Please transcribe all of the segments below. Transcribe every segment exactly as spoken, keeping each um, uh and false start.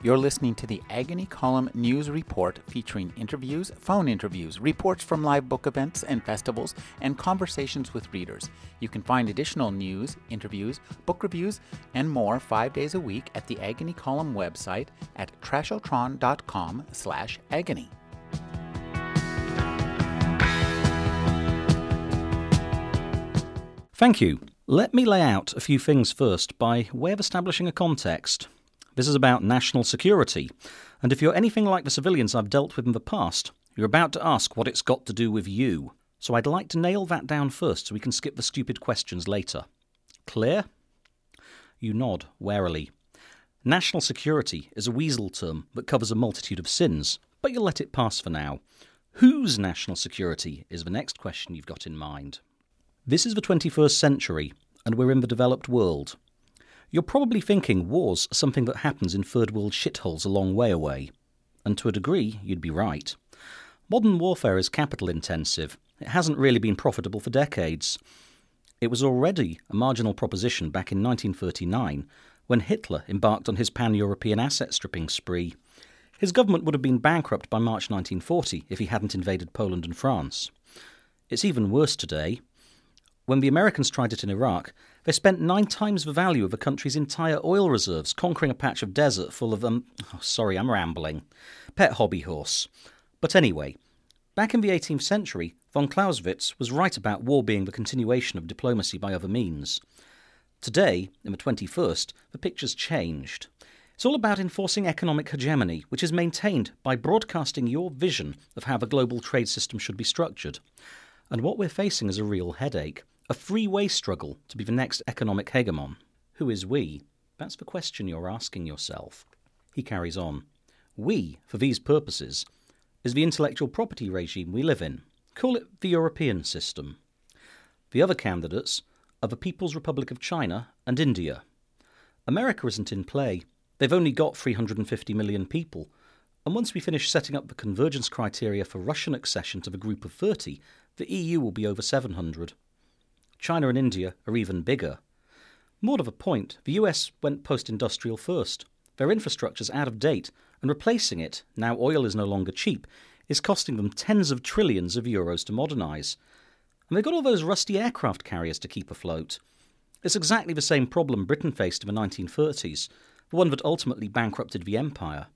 You're listening to the Agony Column News Report, featuring interviews, phone interviews, reports from live book events and festivals, and conversations with readers. You can find additional news, interviews, book reviews, and more five days a week at the Agony Column website at trashotron.com slash agony. Thank you. Let me lay out a few things first by way of establishing a context. This is about national security, and if you're anything like the civilians I've dealt with in the past, you're about to ask what it's got to do with you. So I'd like to nail that down first so we can skip the stupid questions later. Clear? You nod warily. National security is a weasel term that covers a multitude of sins, but you'll let it pass for now. Whose national security is the next question you've got in mind? This is the twenty-first century, and we're in the developed world. You're probably thinking wars are something that happens in third world shitholes a long way away. And to a degree, you'd be right. Modern warfare is capital intensive. It hasn't really been profitable for decades. It was already a marginal proposition back in nineteen thirty-nine, when Hitler embarked on his pan-European asset stripping spree. His government would have been bankrupt by March nineteen forty if he hadn't invaded Poland and France. It's even worse today. When the Americans tried it in Iraq, they spent nine times the value of the country's entire oil reserves conquering a patch of desert full of, um, oh, sorry, I'm rambling, pet hobby horse. But anyway, back in the eighteenth century, von Clausewitz was right about war being the continuation of diplomacy by other means. Today, in the twenty-first, the picture's changed. It's all about enforcing economic hegemony, which is maintained by broadcasting your vision of how the global trade system should be structured. And what we're facing is a real headache. A three-way struggle to be the next economic hegemon. Who is we? That's the question you're asking yourself. He carries on. We, for these purposes, is the intellectual property regime we live in. Call it the European system. The other candidates are the People's Republic of China and India. America isn't in play. They've only got three hundred fifty million people. And once we finish setting up the convergence criteria for Russian accession to the group of thirty, the E U will be over seven hundred. China and India are even bigger. More to the point, the U S went post-industrial first. Their infrastructure's out of date, and replacing it, now oil is no longer cheap, is costing them tens of trillions of euros to modernise. And they've got all those rusty aircraft carriers to keep afloat. It's exactly the same problem Britain faced in the nineteen thirties, the one that ultimately bankrupted the empire.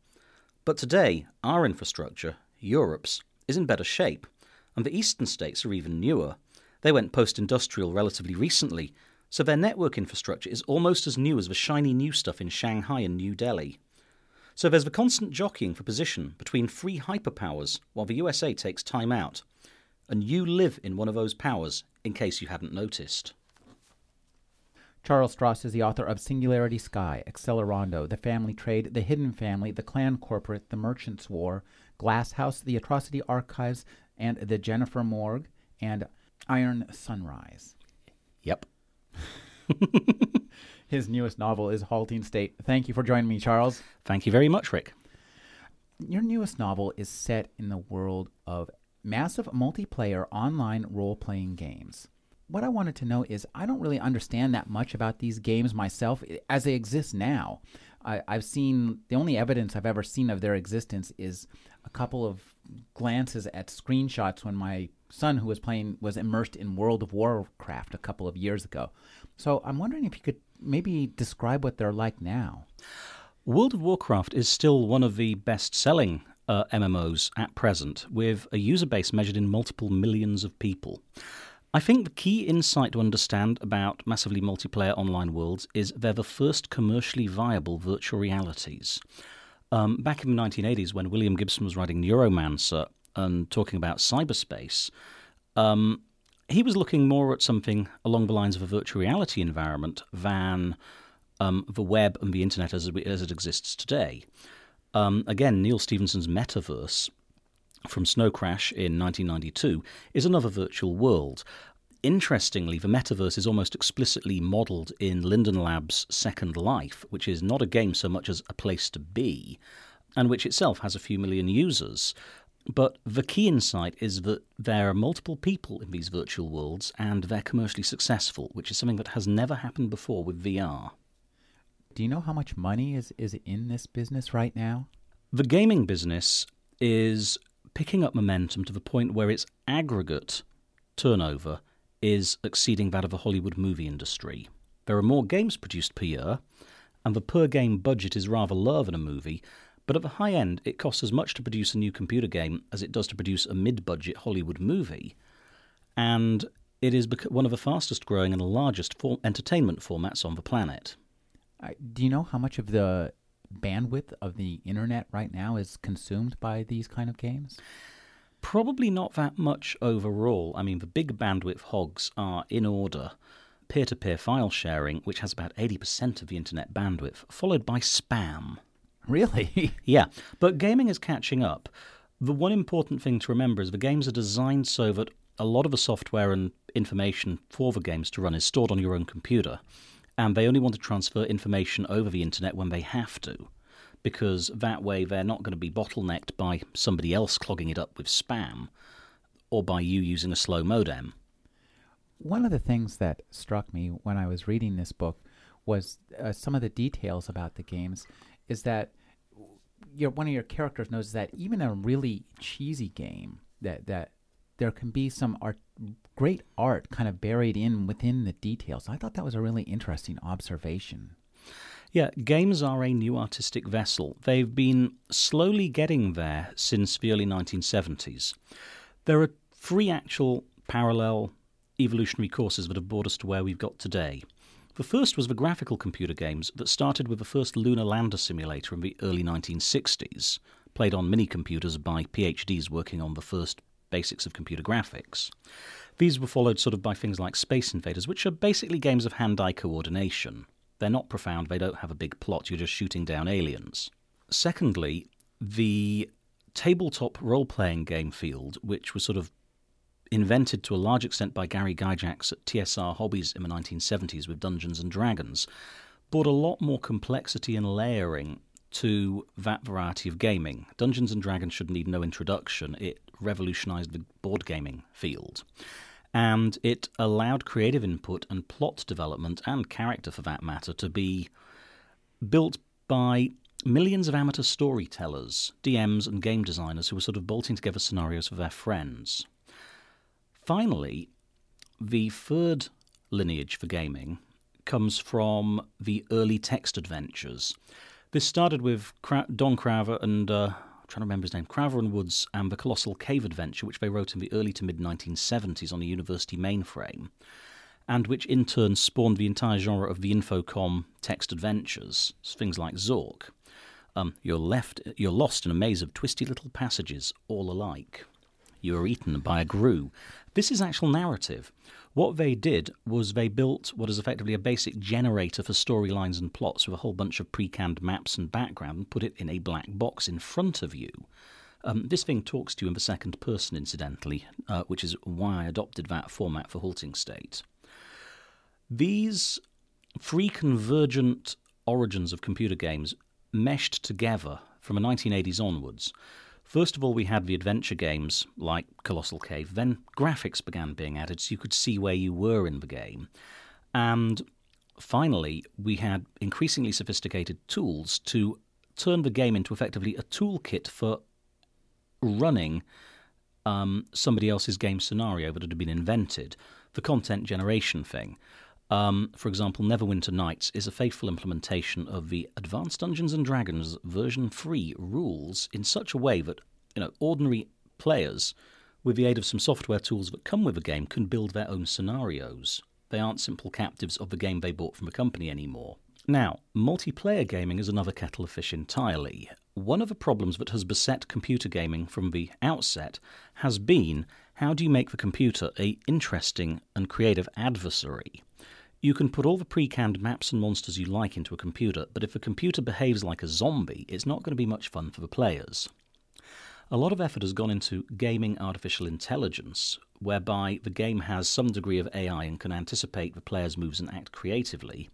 But today, our infrastructure, Europe's, is in better shape, and the eastern states are even newer. They went post-industrial relatively recently, so their network infrastructure is almost as new as the shiny new stuff in Shanghai and New Delhi. So there's the constant jockeying for position between three hyperpowers while the U S A takes time out. And you live in one of those powers, in case you hadn't noticed. Charles Stross is the author of Singularity Sky, Accelerando, The Family Trade, The Hidden Family, The Clan Corporate, The Merchants' War, Glasshouse, The Atrocity Archives, and The Jennifer Morgue, and Iron Sunrise. Yep. His newest novel is Halting State. Thank you for joining me, Charles. Thank you very much, Rick. Your newest novel is set in the world of massive multiplayer online role-playing games. What I wanted to know is I don't really understand that much about these games myself as they exist now. I, I've seen, the only evidence I've ever seen of their existence is a couple of glances at screenshots when my son who was playing was immersed in World of Warcraft a couple of years ago. So I'm wondering if you could maybe describe what they're like now. World of Warcraft is still one of the best-selling uh, M M Os at present, with a user base measured in multiple millions of people. I think the key insight to understand about massively multiplayer online worlds is they're the first commercially viable virtual realities. Um, back in the nineteen eighties, when William Gibson was writing Neuromancer, and talking about cyberspace, um, he was looking more at something along the lines of a virtual reality environment than um, the web and the internet as it, as it exists today. Um, again, Neil Stephenson's metaverse from Snow Crash in nineteen ninety-two is another virtual world. Interestingly, the metaverse is almost explicitly modelled in Linden Labs' Second Life, which is not a game so much as a place to be, and which itself has a few million users. But the key insight is that there are multiple people in these virtual worlds and they're commercially successful, which is something that has never happened before with V R. Do you know how much money is, is in this business right now? The gaming business is picking up momentum to the point where its aggregate turnover is exceeding that of the Hollywood movie industry. There are more games produced per year, and the per-game budget is rather lower than a movie, but at the high end, it costs as much to produce a new computer game as it does to produce a mid-budget Hollywood movie. And it is one of the fastest-growing and largest for- entertainment formats on the planet. Uh, do you know how much of the bandwidth of the internet right now is consumed by these kind of games? Probably not that much overall. I mean, the big bandwidth hogs are, in order, peer-to-peer file sharing, which has about eighty percent of the internet bandwidth, followed by spam. Really? Yeah. But gaming is catching up. The one important thing to remember is the games are designed so that a lot of the software and information for the games to run is stored on your own computer, and they only want to transfer information over the internet when they have to, because that way they're not going to be bottlenecked by somebody else clogging it up with spam or by you using a slow modem. One of the things that struck me when I was reading this book was uh, some of the details about the games is that your, one of your characters knows that even a really cheesy game, that, that there can be some art, great art kind of buried in within the details. I thought that was a really interesting observation. Yeah, games are a new artistic vessel. They've been slowly getting there since the early nineteen seventies. There are three actual parallel evolutionary courses that have brought us to where we've got today. The first was the graphical computer games that started with the first lunar lander simulator in the early nineteen sixties, played on mini-computers by PhDs working on the first basics of computer graphics. These were followed sort of by things like Space Invaders, which are basically games of hand-eye coordination. They're not profound, they don't have a big plot, you're just shooting down aliens. Secondly, the tabletop role-playing game field, which was sort of invented to a large extent by Gary Gygax at T S R Hobbies in the nineteen seventies with Dungeons and Dragons, brought a lot more complexity and layering to that variety of gaming. Dungeons and Dragons should need no introduction. It revolutionised the board gaming field. And it allowed creative input and plot development, and character for that matter, to be built by millions of amateur storytellers, D Ms and game designers who were sort of bolting together scenarios for their friends. Finally, the third lineage for gaming comes from the early text adventures. This started with Cra- Don Craver and... Uh, I'm trying to remember his name, Craver and Woods and the Colossal Cave Adventure, which they wrote in the early to mid-nineteen seventies on a university mainframe, and which in turn spawned the entire genre of the Infocom text adventures, things like Zork. Um, you're left, you're lost in a maze of twisty little passages, all alike. You're eaten by a grue. This is actual narrative. What they did was they built what is effectively a basic generator for storylines and plots with a whole bunch of pre-canned maps and background and put it in a black box in front of you. Um, this thing talks to you in the second person, incidentally, uh, which is why I adopted that format for Halting State. These three convergent origins of computer games meshed together from the nineteen eighties onwards. First of all, we had the adventure games like Colossal Cave. Then graphics began being added so you could see where you were in the game. And finally, we had increasingly sophisticated tools to turn the game into effectively a toolkit for running um, somebody else's game scenario that had been invented, the content generation thing. Um, for example, Neverwinter Nights is a faithful implementation of the Advanced Dungeons and Dragons version three rules in such a way that, you know, ordinary players, with the aid of some software tools that come with the game, can build their own scenarios. They aren't simple captives of the game they bought from a company anymore. Now, multiplayer gaming is another kettle of fish entirely. One of the problems that has beset computer gaming from the outset has been, how do you make the computer an interesting and creative adversary? You can put all the pre-canned maps and monsters you like into a computer, but if a computer behaves like a zombie, it's not going to be much fun for the players. A lot of effort has gone into gaming artificial intelligence, whereby the game has some degree of A I and can anticipate the player's moves and act creatively.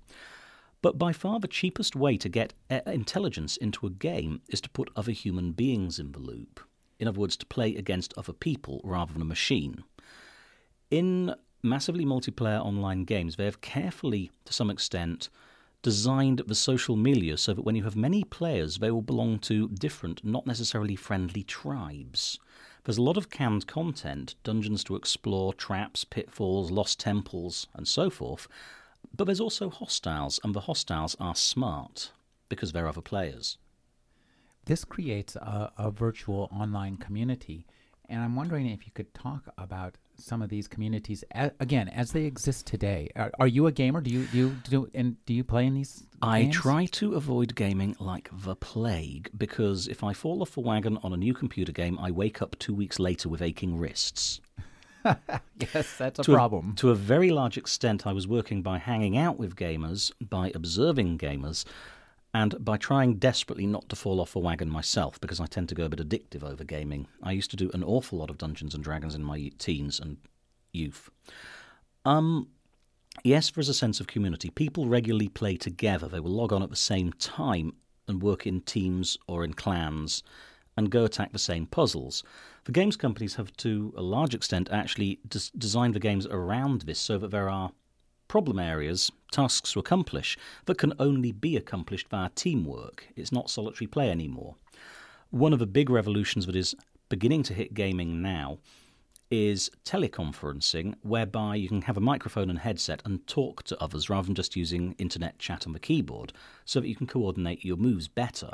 But by far the cheapest way to get intelligence into a game is to put other human beings in the loop. In other words, to play against other people rather than a machine. In massively multiplayer online games, they have carefully, to some extent, designed the social milieu so that when you have many players, they will belong to different, not necessarily friendly tribes. There's a lot of canned content, dungeons to explore, traps, pitfalls, lost temples, and so forth, but there's also hostiles, and the hostiles are smart, because they're other players. This creates a, a virtual online community, and I'm wondering if you could talk about some of these communities a, again as they exist today. Are, are you a gamer? Do you do you, do and do you play in these games? I try to avoid gaming like the plague, because if I fall off the wagon on a new computer game, I wake up two weeks later with aching wrists. Yes, that's a to problem. A, to a very large extent, I was working by hanging out with gamers, by observing gamers, and by trying desperately not to fall off a wagon myself, because I tend to go a bit addictive over gaming. I used to do an awful lot of Dungeons and Dragons in my teens and youth. Um, yes, there's a sense of community. People regularly play together. They will log on at the same time and work in teams or in clans and go attack the same puzzles. The games companies have, to a large extent, actually des- designed the games around this so that there are problem areas, tasks to accomplish, that can only be accomplished via teamwork. It's not solitary play anymore. One of the big revolutions that is beginning to hit gaming now is teleconferencing, whereby you can have a microphone and headset and talk to others rather than just using internet chat on the keyboard, so that you can coordinate your moves better.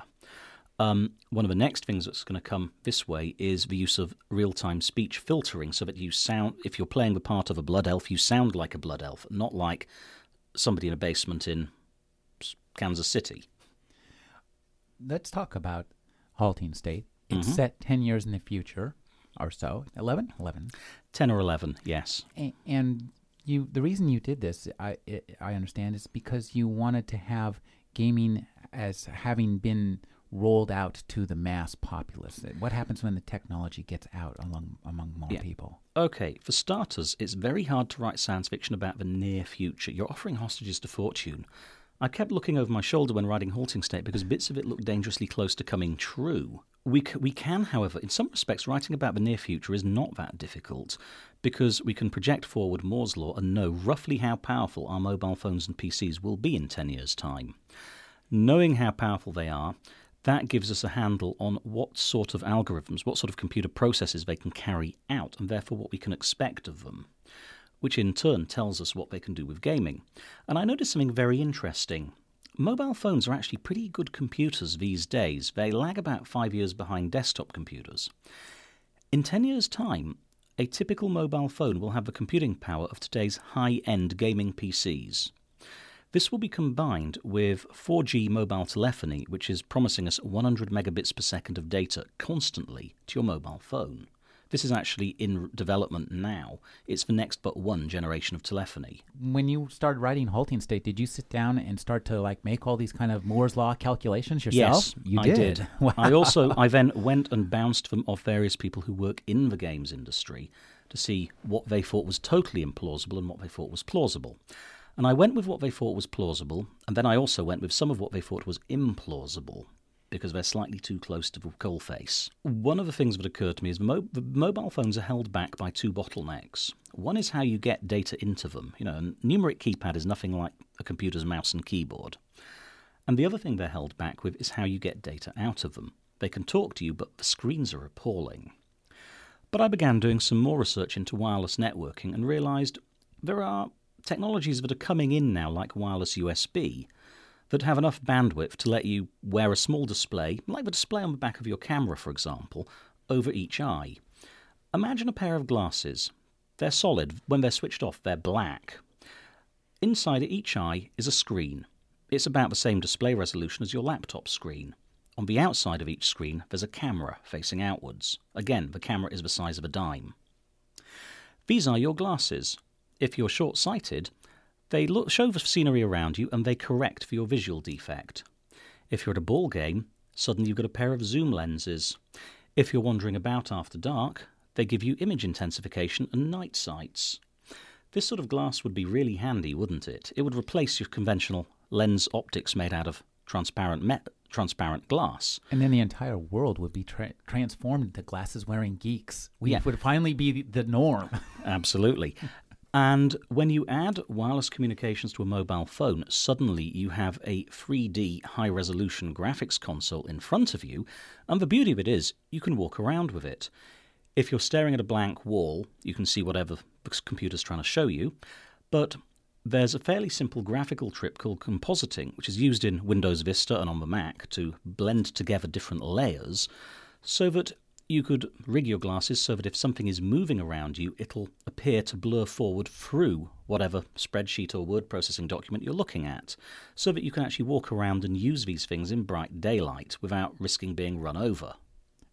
Um, one of the next things that's going to come this way is the use of real-time speech filtering, so that you sound, if you're playing the part of a blood elf, you sound like a blood elf, not like somebody in a basement in Kansas City. Let's talk about Halting State. It's mm-hmm. set ten years in the future or so. eleven? eleven. ten or eleven, yes. And, and you, the reason you did this, I, I understand, is because you wanted to have gaming as having been rolled out to the mass populace. What happens when the technology gets out among, among more yeah. people? Okay, for starters, it's very hard to write science fiction about the near future. You're offering hostages to fortune. I kept looking over my shoulder when writing Halting State because bits of it looked dangerously close to coming true. We c- we can, however, in some respects, writing about the near future is not that difficult, because we can project forward Moore's Law and know roughly how powerful our mobile phones and P Cs will be in ten years' time. Knowing how powerful they are, that gives us a handle on what sort of algorithms, what sort of computer processes they can carry out, and therefore what we can expect of them, which in turn tells us what they can do with gaming. And I noticed something very interesting. Mobile phones are actually pretty good computers these days. They lag about five years behind desktop computers. In ten years' time, a typical mobile phone will have the computing power of today's high-end gaming P Cs. This will be combined with four G mobile telephony, which is promising us one hundred megabits per second of data constantly to your mobile phone. This is actually in development now. It's the next but one generation of telephony. When you started writing Halting State, did you sit down and start to like make all these kind of Moore's Law calculations yourself? Yes, you did. I did. Wow. I also, I then went and bounced them off various people who work in the games industry to see what they thought was totally implausible and what they thought was plausible. And I went with what they thought was plausible, and then I also went with some of what they thought was implausible, because they're slightly too close to the coalface. One of the things that occurred to me is the, mo- the mobile phones are held back by two bottlenecks. One is how you get data into them. You know, a numeric keypad is nothing like a computer's mouse and keyboard. And the other thing they're held back with is how you get data out of them. They can talk to you, but the screens are appalling. But I began doing some more research into wireless networking and realised there are technologies that are coming in now, like wireless U S B, that have enough bandwidth to let you wear a small display, like the display on the back of your camera, for example, over each eye. Imagine a pair of glasses. They're solid. When they're switched off, they're black. Inside each eye is a screen. It's about the same display resolution as your laptop screen. On the outside of each screen, there's a camera facing outwards. Again, the camera is the size of a dime. These are your glasses. If you're short-sighted, they look, show the scenery around you and they correct for your visual defect. If you're at a ball game, suddenly you've got a pair of zoom lenses. If you're wandering about after dark, they give you image intensification and night sights. This sort of glass would be really handy, wouldn't it? It would replace your conventional lens optics made out of transparent metal. transparent glass. And then the entire world would be tra- transformed into glasses-wearing geeks. We yeah. would finally be the norm. Absolutely. And when you add wireless communications to a mobile phone, suddenly you have a three D high-resolution graphics console in front of you, and the beauty of it is you can walk around with it. If you're staring at a blank wall, you can see whatever the computer's trying to show you, but there's a fairly simple graphical trick called compositing, which is used in Windows Vista and on the Mac to blend together different layers so that you could rig your glasses so that if something is moving around you, it'll appear to blur forward through whatever spreadsheet or word processing document you're looking at, so that you can actually walk around and use these things in bright daylight without risking being run over.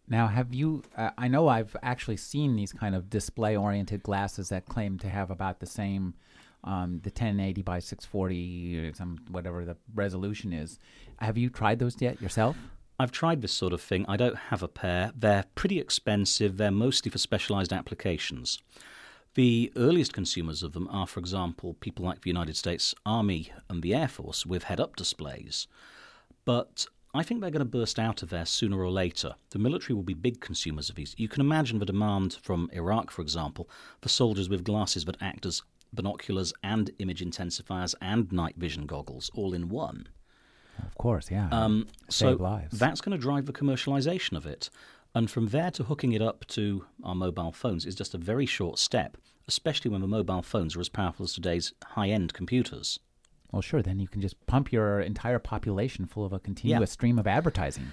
Now, have you, uh, I know I've actually seen these kind of display-oriented glasses that claim to have about the same, um, the ten eighty by six forty, some whatever the resolution is. Have you tried those yet yourself? I've tried this sort of thing. I don't have a pair. They're pretty expensive. They're mostly for specialized applications. The earliest consumers of them are, for example, people like the United States Army and the Air Force with head-up displays. But I think they're going to burst out of there sooner or later. The military will be big consumers of these. You can imagine the demand from Iraq, for example, for soldiers with glasses that act as binoculars and image intensifiers and night vision goggles all in one. Of course, yeah. Um, so lives. That's going to drive the commercialization of it. And from there to hooking it up to our mobile phones is just a very short step, especially when the mobile phones are as powerful as today's high-end computers. Well, sure, then you can just pump your entire population full of a continuous yeah. stream of advertising.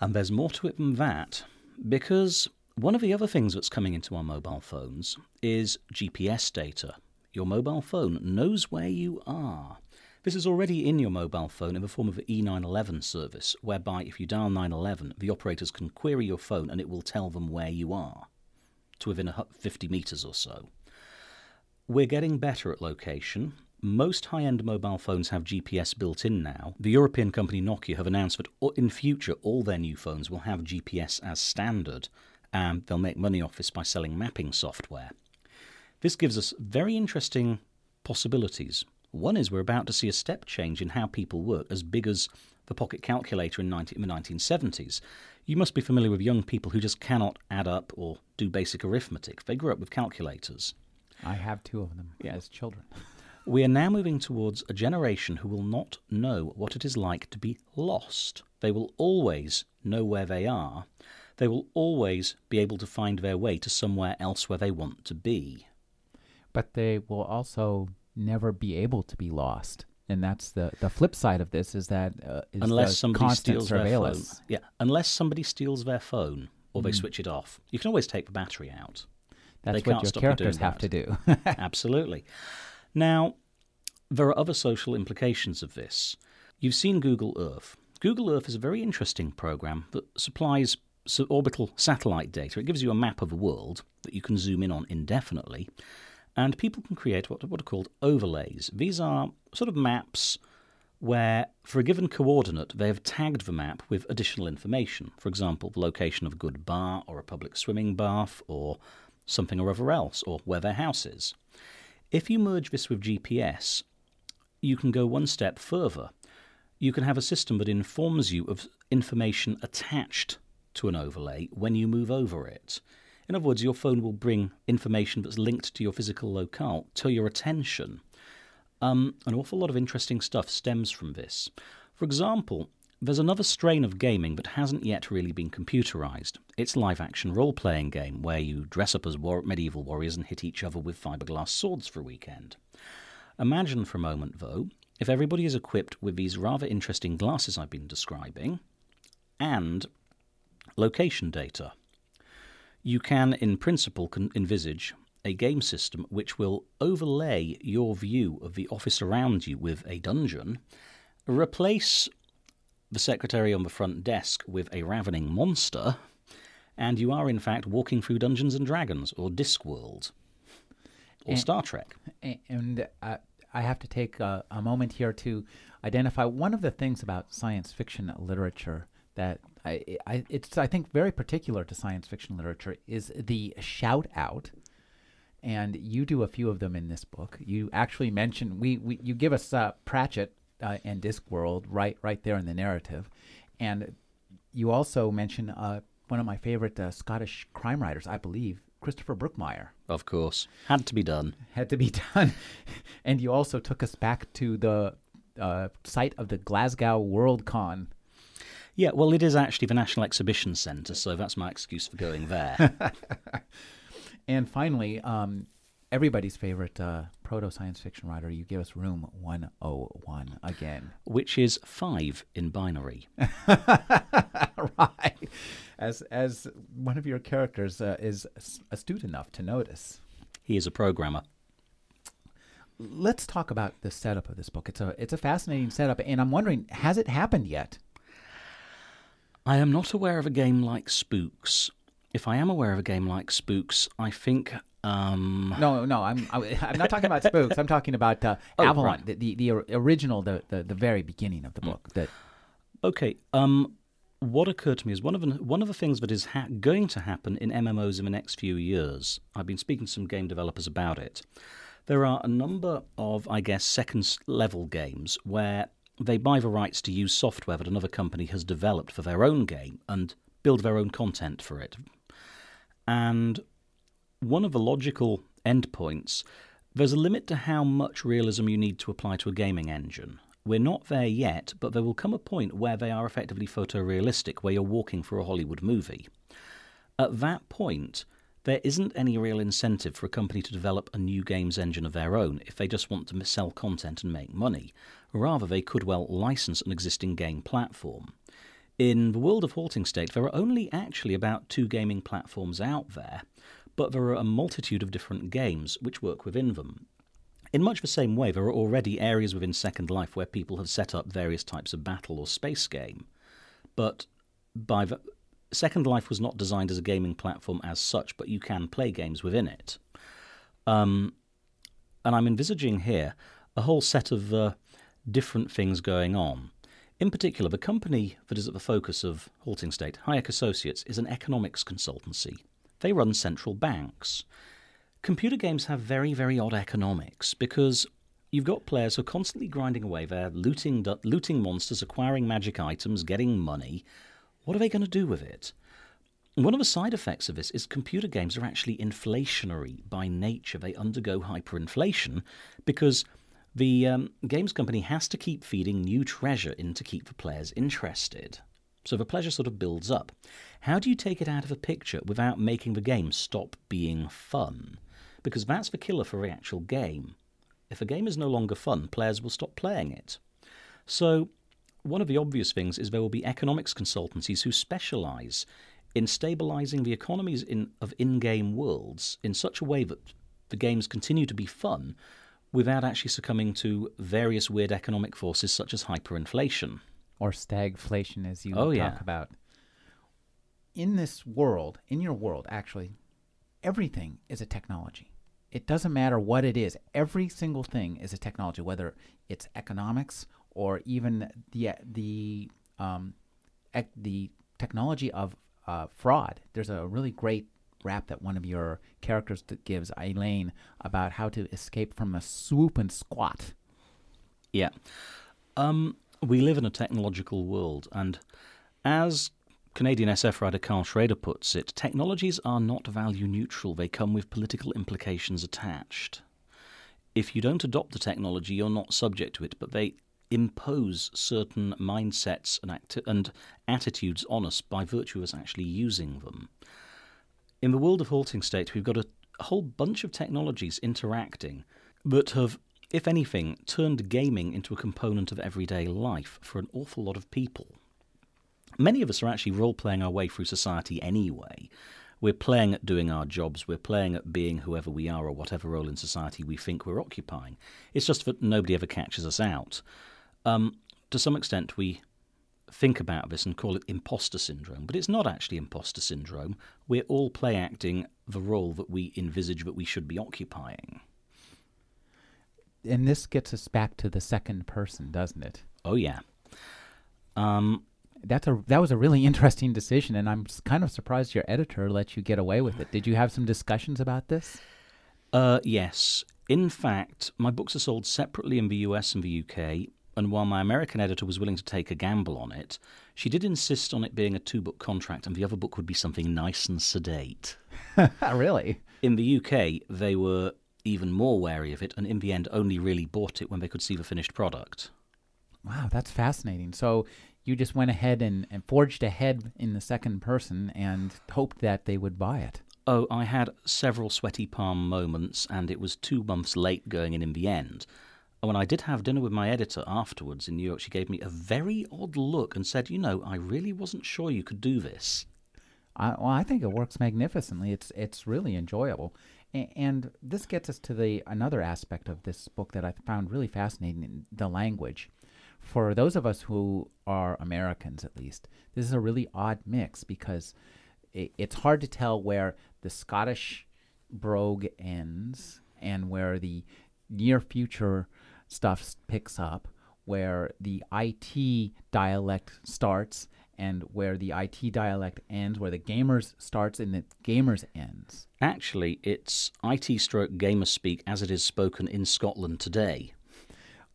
And there's more to it than that, because one of the other things that's coming into our mobile phones is G P S data. Your mobile phone knows where you are. This is already in your mobile phone in the form of the E nine one one service, whereby if you dial nine one one, the operators can query your phone and it will tell them where you are, to within fifty meters or so. We're getting better at location. Most high-end mobile phones have G P S built in now. The European company Nokia have announced that in future all their new phones will have G P S as standard, and they'll make money off this by selling mapping software. This gives us very interesting possibilities. One is we're about to see a step change in how people work, as big as the pocket calculator in, nineteen in the nineteen seventies. You must be familiar with young people who just cannot add up or do basic arithmetic. They grew up with calculators. I have two of them yeah. as children. We are now moving towards a generation who will not know what it is like to be lost. They will always know where they are. They will always be able to find their way to somewhere else where they want to be. But they will also never be able to be lost, and that's the the flip side of this is that uh, is unless the somebody constant steals surveillance. Their phone. Yeah, unless somebody steals their phone or they mm. switch it off, you can always take the battery out. That's they what your characters you have that. To do. Absolutely. Now, there are other social implications of this. You've seen Google Earth. Google Earth is a very interesting program that supplies orbital satellite data. It gives you a map of the world that you can zoom in on indefinitely. And people can create what are called overlays. These are sort of maps where, for a given coordinate, they have tagged the map with additional information. For example, the location of a good bar or a public swimming bath or something or other else, or where their house is. If you merge this with G P S, you can go one step further. You can have a system that informs you of information attached to an overlay when you move over it. In other words, your phone will bring information that's linked to your physical locale to your attention. Um, an awful lot of interesting stuff stems from this. For example, there's another strain of gaming that hasn't yet really been computerized. It's live-action role-playing game where you dress up as war- medieval warriors and hit each other with fiberglass swords for a weekend. Imagine for a moment, though, if everybody is equipped with these rather interesting glasses I've been describing and location data. You can, in principle, can envisage a game system which will overlay your view of the office around you with a dungeon, replace the secretary on the front desk with a ravening monster, and you are, in fact, walking through Dungeons and Dragons or Discworld or and, Star Trek. And uh, I have to take a, a moment here to identify one of the things about science fiction literature that I, I, it's, I think, very particular to science fiction literature is the shout-out, and you do a few of them in this book. You actually mention we, we you give us uh, Pratchett uh, and Discworld right right there in the narrative, and you also mention uh, one of my favorite uh, Scottish crime writers, I believe, Christopher Brookmeyer. Of course. Had to be done. Had to be done. And you also took us back to the uh, site of the Glasgow Worldcon. Yeah, well, it is actually the National Exhibition Centre, so that's my excuse for going there. And finally, um, everybody's favourite uh, proto-science fiction writer, you give us Room one oh one again. Which is five in binary. Right. As as one of your characters uh, is astute enough to notice. He is a programmer. Let's talk about the setup of this book. It's a, it's a fascinating setup, and I'm wondering, has it happened yet? I am not aware of a game like Spooks. If I am aware of a game like Spooks, I think... Um... No, no, I'm I, I'm not talking about Spooks. I'm talking about uh, oh, Avalon, right. the, the the original, the, the, the very beginning of the book. Mm. That... Okay, um, what occurred to me is one of the, one of the things that is ha- going to happen in M M Os in the next few years, I've been speaking to some game developers about it, there are a number of, I guess, second-level games where... they buy the rights to use software that another company has developed for their own game and build their own content for it. And one of the logical endpoints, there's a limit to how much realism you need to apply to a gaming engine. We're not there yet, but there will come a point where they are effectively photorealistic, where you're walking through a Hollywood movie. At that point, there isn't any real incentive for a company to develop a new games engine of their own if they just want to sell content and make money. Rather, they could well license an existing game platform. In the world of Halting State, there are only actually about two gaming platforms out there, but there are a multitude of different games which work within them. In much the same way, there are already areas within Second Life where people have set up various types of battle or space game. But by the... Second Life was not designed as a gaming platform as such, but you can play games within it. Um, and I'm envisaging here a whole set of... Uh, different things going on. In particular, the company that is at the focus of Halting State, Hayek Associates, is an economics consultancy. They run central banks. Computer games have very, very odd economics because you've got players who are constantly grinding away there, looting, looting monsters, acquiring magic items, getting money. What are they going to do with it? One of the side effects of this is computer games are actually inflationary by nature. They undergo hyperinflation because... The um, games company has to keep feeding new treasure in to keep the players interested. So the pleasure sort of builds up. How do you take it out of the picture without making the game stop being fun? Because that's the killer for the actual game. If a game is no longer fun, players will stop playing it. So one of the obvious things is there will be economics consultancies who specialise in stabilising the economies in, of in-game worlds in such a way that the games continue to be fun, without actually succumbing to various weird economic forces such as hyperinflation. Or stagflation, as you oh, talk yeah. about. In this world, in your world, actually, everything is a technology. It doesn't matter what it is. Every single thing is a technology, whether it's economics or even the the um, ec- the technology of uh, fraud. There's a really great rap that one of your characters gives, Elaine, about how to escape from a swoop and squat. Yeah. Um, we live in a technological world, and as Canadian S F writer Carl Schrader puts it, technologies are not value neutral. They come with political implications attached. If you don't adopt the technology, you're not subject to it, but they impose certain mindsets and, acti- and attitudes on us by virtue of us actually using them. In the world of Halting State, we've got a whole bunch of technologies interacting that have, if anything, turned gaming into a component of everyday life for an awful lot of people. Many of us are actually role-playing our way through society anyway. We're playing at doing our jobs, we're playing at being whoever we are or whatever role in society we think we're occupying. It's just that nobody ever catches us out. Um, to some extent, we... think about this and call it imposter syndrome, but it's not actually imposter syndrome. We're all play acting the role that we envisage that we should be occupying. And this gets us back to the second person, doesn't it? Oh yeah. Um, That's a that was a really interesting decision, and I'm kind of surprised your editor let you get away with it. Did you have some discussions about this? Uh, yes. In fact, my books are sold separately in the U S and the U K, and while my American editor was willing to take a gamble on it, she did insist on it being a two-book contract, and the other book would be something nice and sedate. Really? In the U K, they were even more wary of it, and in the end only really bought it when they could see the finished product. Wow, that's fascinating. So you just went ahead and, and forged ahead in the second person and hoped that they would buy it. Oh, I had several sweaty palm moments, and it was two months late going in in the end. And when I did have dinner with my editor afterwards in New York, she gave me a very odd look and said, you know, I really wasn't sure you could do this. I, well, I think it works magnificently. It's it's really enjoyable. A- and this gets us to the another aspect of this book that I found really fascinating, the language. For those of us who are Americans, at least, this is a really odd mix because it, it's hard to tell where the Scottish brogue ends and where the near future stuff picks up, where the I T dialect starts and where the I T dialect ends, where the gamers starts and the gamers ends. Actually, it's I T stroke gamers speak as it is spoken in Scotland today.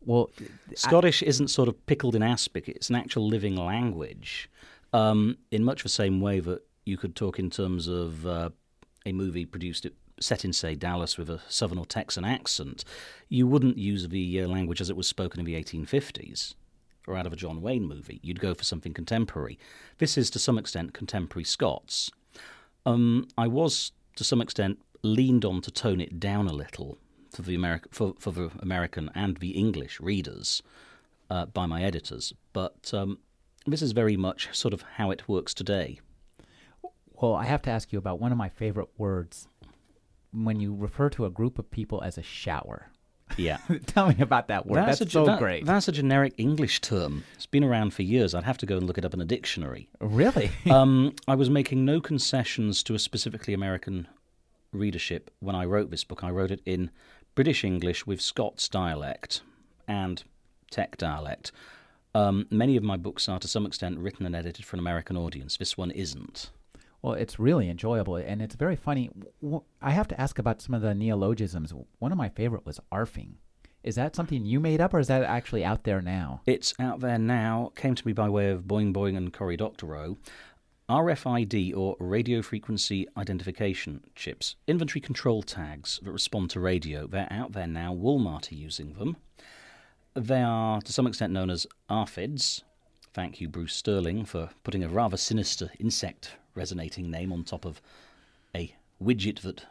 Well, Scottish I, isn't sort of pickled in aspic. It's an actual living language um, in much the same way that you could talk in terms of uh, a movie produced at, set in, say, Dallas with a Southern or Texan accent. You wouldn't use the uh, language as it was spoken in the eighteen fifties or out of a John Wayne movie. You'd go for something contemporary. This is, to some extent, contemporary Scots. Um, I was, to some extent, leaned on to tone it down a little for the American, for, for the American and the English readers uh, by my editors. But um, this is very much sort of how it works today. Well, I have to ask you about one of my favorite words when you refer to a group of people as a shower. Yeah. Tell me about that word. That's, that's a, so that, great. That's a generic English term. It's been around for years. I'd have to go and look it up in a dictionary. Really? um, I was making no concessions to a specifically American readership when I wrote this book. I wrote it in British English with Scots dialect and Tech dialect. Um, many of my books are to some extent written and edited for an American audience. This one isn't. Well, it's really enjoyable, and it's very funny. I have to ask about some of the neologisms. One of my favorite was arfing. Is that something you made up, or is that actually out there now? It's out there now. Came to me by way of Boing Boing and Cory Doctorow. R F I D, or radio frequency identification chips, inventory control tags that respond to radio. They're out there now. Walmart are using them. They are, to some extent, known as R F I Ds. Thank you, Bruce Sterling, for putting a rather sinister insect resonating name on top of a widget that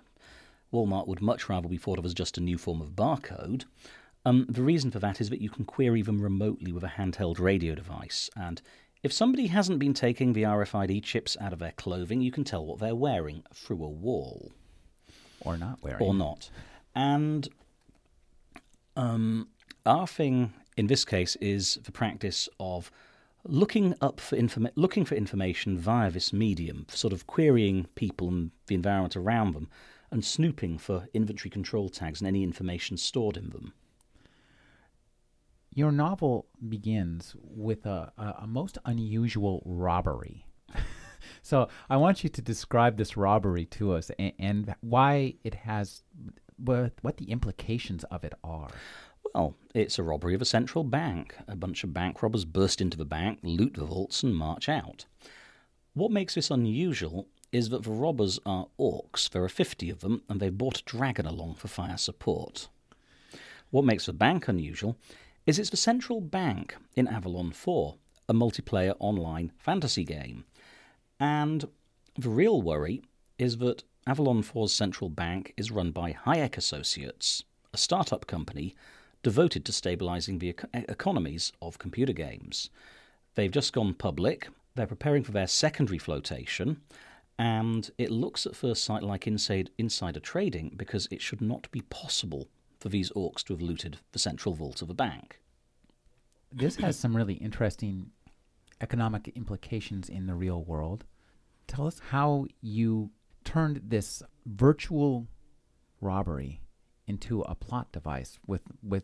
Walmart would much rather be thought of as just a new form of barcode. Um, the reason for that is that you can query them remotely with a handheld radio device, and if somebody hasn't been taking the R F I D chips out of their clothing, you can tell what they're wearing through a wall. Or not wearing. Or not. And um, arfing, in this case, is the practice of looking up for informa- looking for information via this medium, sort of querying people and the environment around them, and snooping for inventory control tags and any information stored in them. Your novel begins with a, a, a most unusual robbery. So I want you to describe this robbery to us and, and why it has, what the implications of it are. Well, it's a robbery of a central bank. A bunch of bank robbers burst into the bank, loot the vaults, and march out. What makes this unusual is that the robbers are orcs. There are fifty of them, and they've brought a dragon along for fire support. What makes the bank unusual is it's the central bank in Avalon four, a multiplayer online fantasy game. And the real worry is that Avalon four's central bank is run by Hayek Associates, a startup company devoted to stabilizing the ec- economies of computer games. They've just gone public, they're preparing for their secondary flotation, and it looks at first sight like inside, insider trading because it should not be possible for these orcs to have looted the central vault of a bank. This has some really interesting economic implications in the real world. Tell us how you turned this virtual robbery into a plot device with, with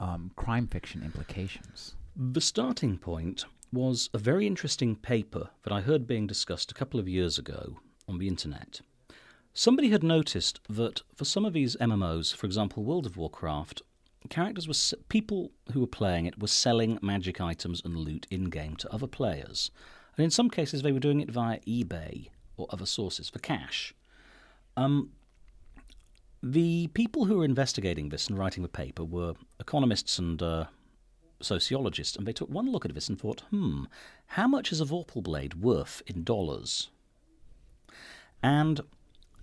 um, crime fiction implications. The starting point was a very interesting paper that I heard being discussed a couple of years ago on the internet. Somebody had noticed that for some of these M M Os, for example World of Warcraft, characters were people who were playing it were selling magic items and loot in-game to other players. And in some cases, they were doing it via eBay or other sources for cash. Um, the people who were investigating this and writing the paper were economists and uh, sociologists, and they took one look at this and thought, hmm, how much is a Vorpal Blade worth in dollars? And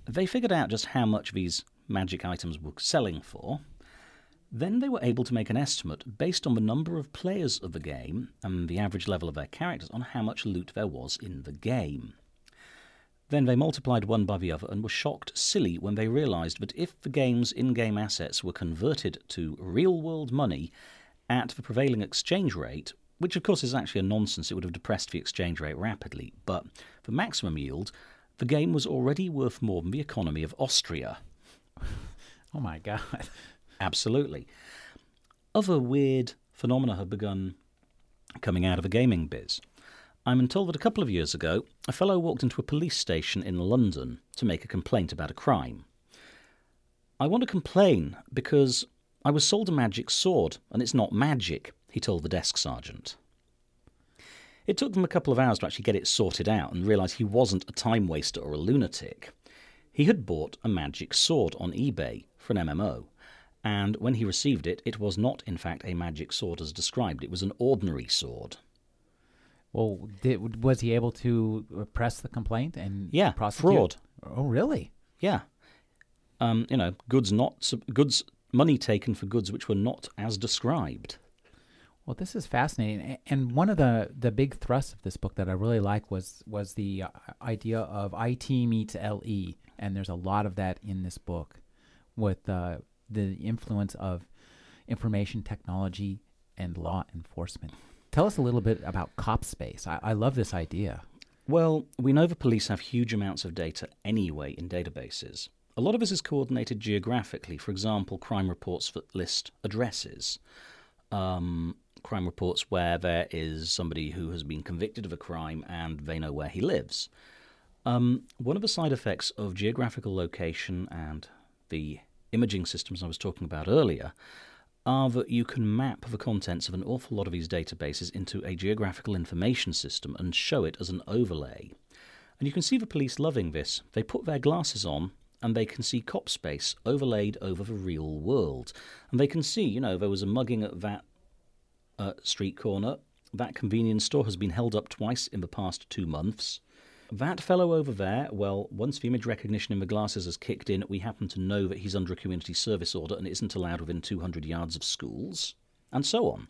they figured out just how much these magic items were selling for. Then they were able to make an estimate based on the number of players of the game and the average level of their characters on how much loot there was in the game. Then they multiplied one by the other and were shocked silly when they realised that if the game's in-game assets were converted to real-world money at the prevailing exchange rate, which of course is actually a nonsense, it would have depressed the exchange rate rapidly, but for maximum yield, the game was already worth more than the economy of Austria. Oh my God. Absolutely. Other weird phenomena have begun coming out of the gaming biz. I'm told that a couple of years ago, a fellow walked into a police station in London to make a complaint about a crime. "I want to complain because I was sold a magic sword, and it's not magic," he told the desk sergeant. It took them a couple of hours to actually get it sorted out and realise he wasn't a time waster or a lunatic. He had bought a magic sword on eBay for an M M O, and when he received it, it was not, in fact, a magic sword as described. It was an ordinary sword. Well, did, was he able to press the complaint and yeah, prosecute? Fraud. Oh, really? Yeah. Um, you know, goods not goods money taken for goods which were not as described. Well, this is fascinating. And one of the, the big thrusts of this book that I really like was was the idea of I T meets L E, and there's a lot of that in this book with uh, the influence of information technology and law enforcement. Tell us a little bit about cop space. I, I love this idea. Well, we know the police have huge amounts of data anyway in databases. A lot of this is coordinated geographically. For example, crime reports that list addresses, um, crime reports where there is somebody who has been convicted of a crime and they know where he lives. Um, one of the side effects of geographical location and the imaging systems I was talking about earlier are that you can map the contents of an awful lot of these databases into a geographical information system and show it as an overlay. And you can see the police loving this. They put their glasses on and they can see cop space overlaid over the real world. And they can see, you know, there was a mugging at that uh, street corner. That convenience store has been held up twice in the past two months. That fellow over there, well, once the image recognition in the glasses has kicked in, we happen to know that he's under a community service order and isn't allowed within two hundred yards of schools, and so on.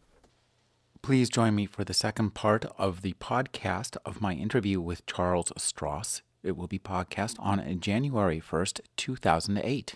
Please join me for the second part of the podcast of my interview with Charles Stross. It will be podcast on January first, two thousand eight.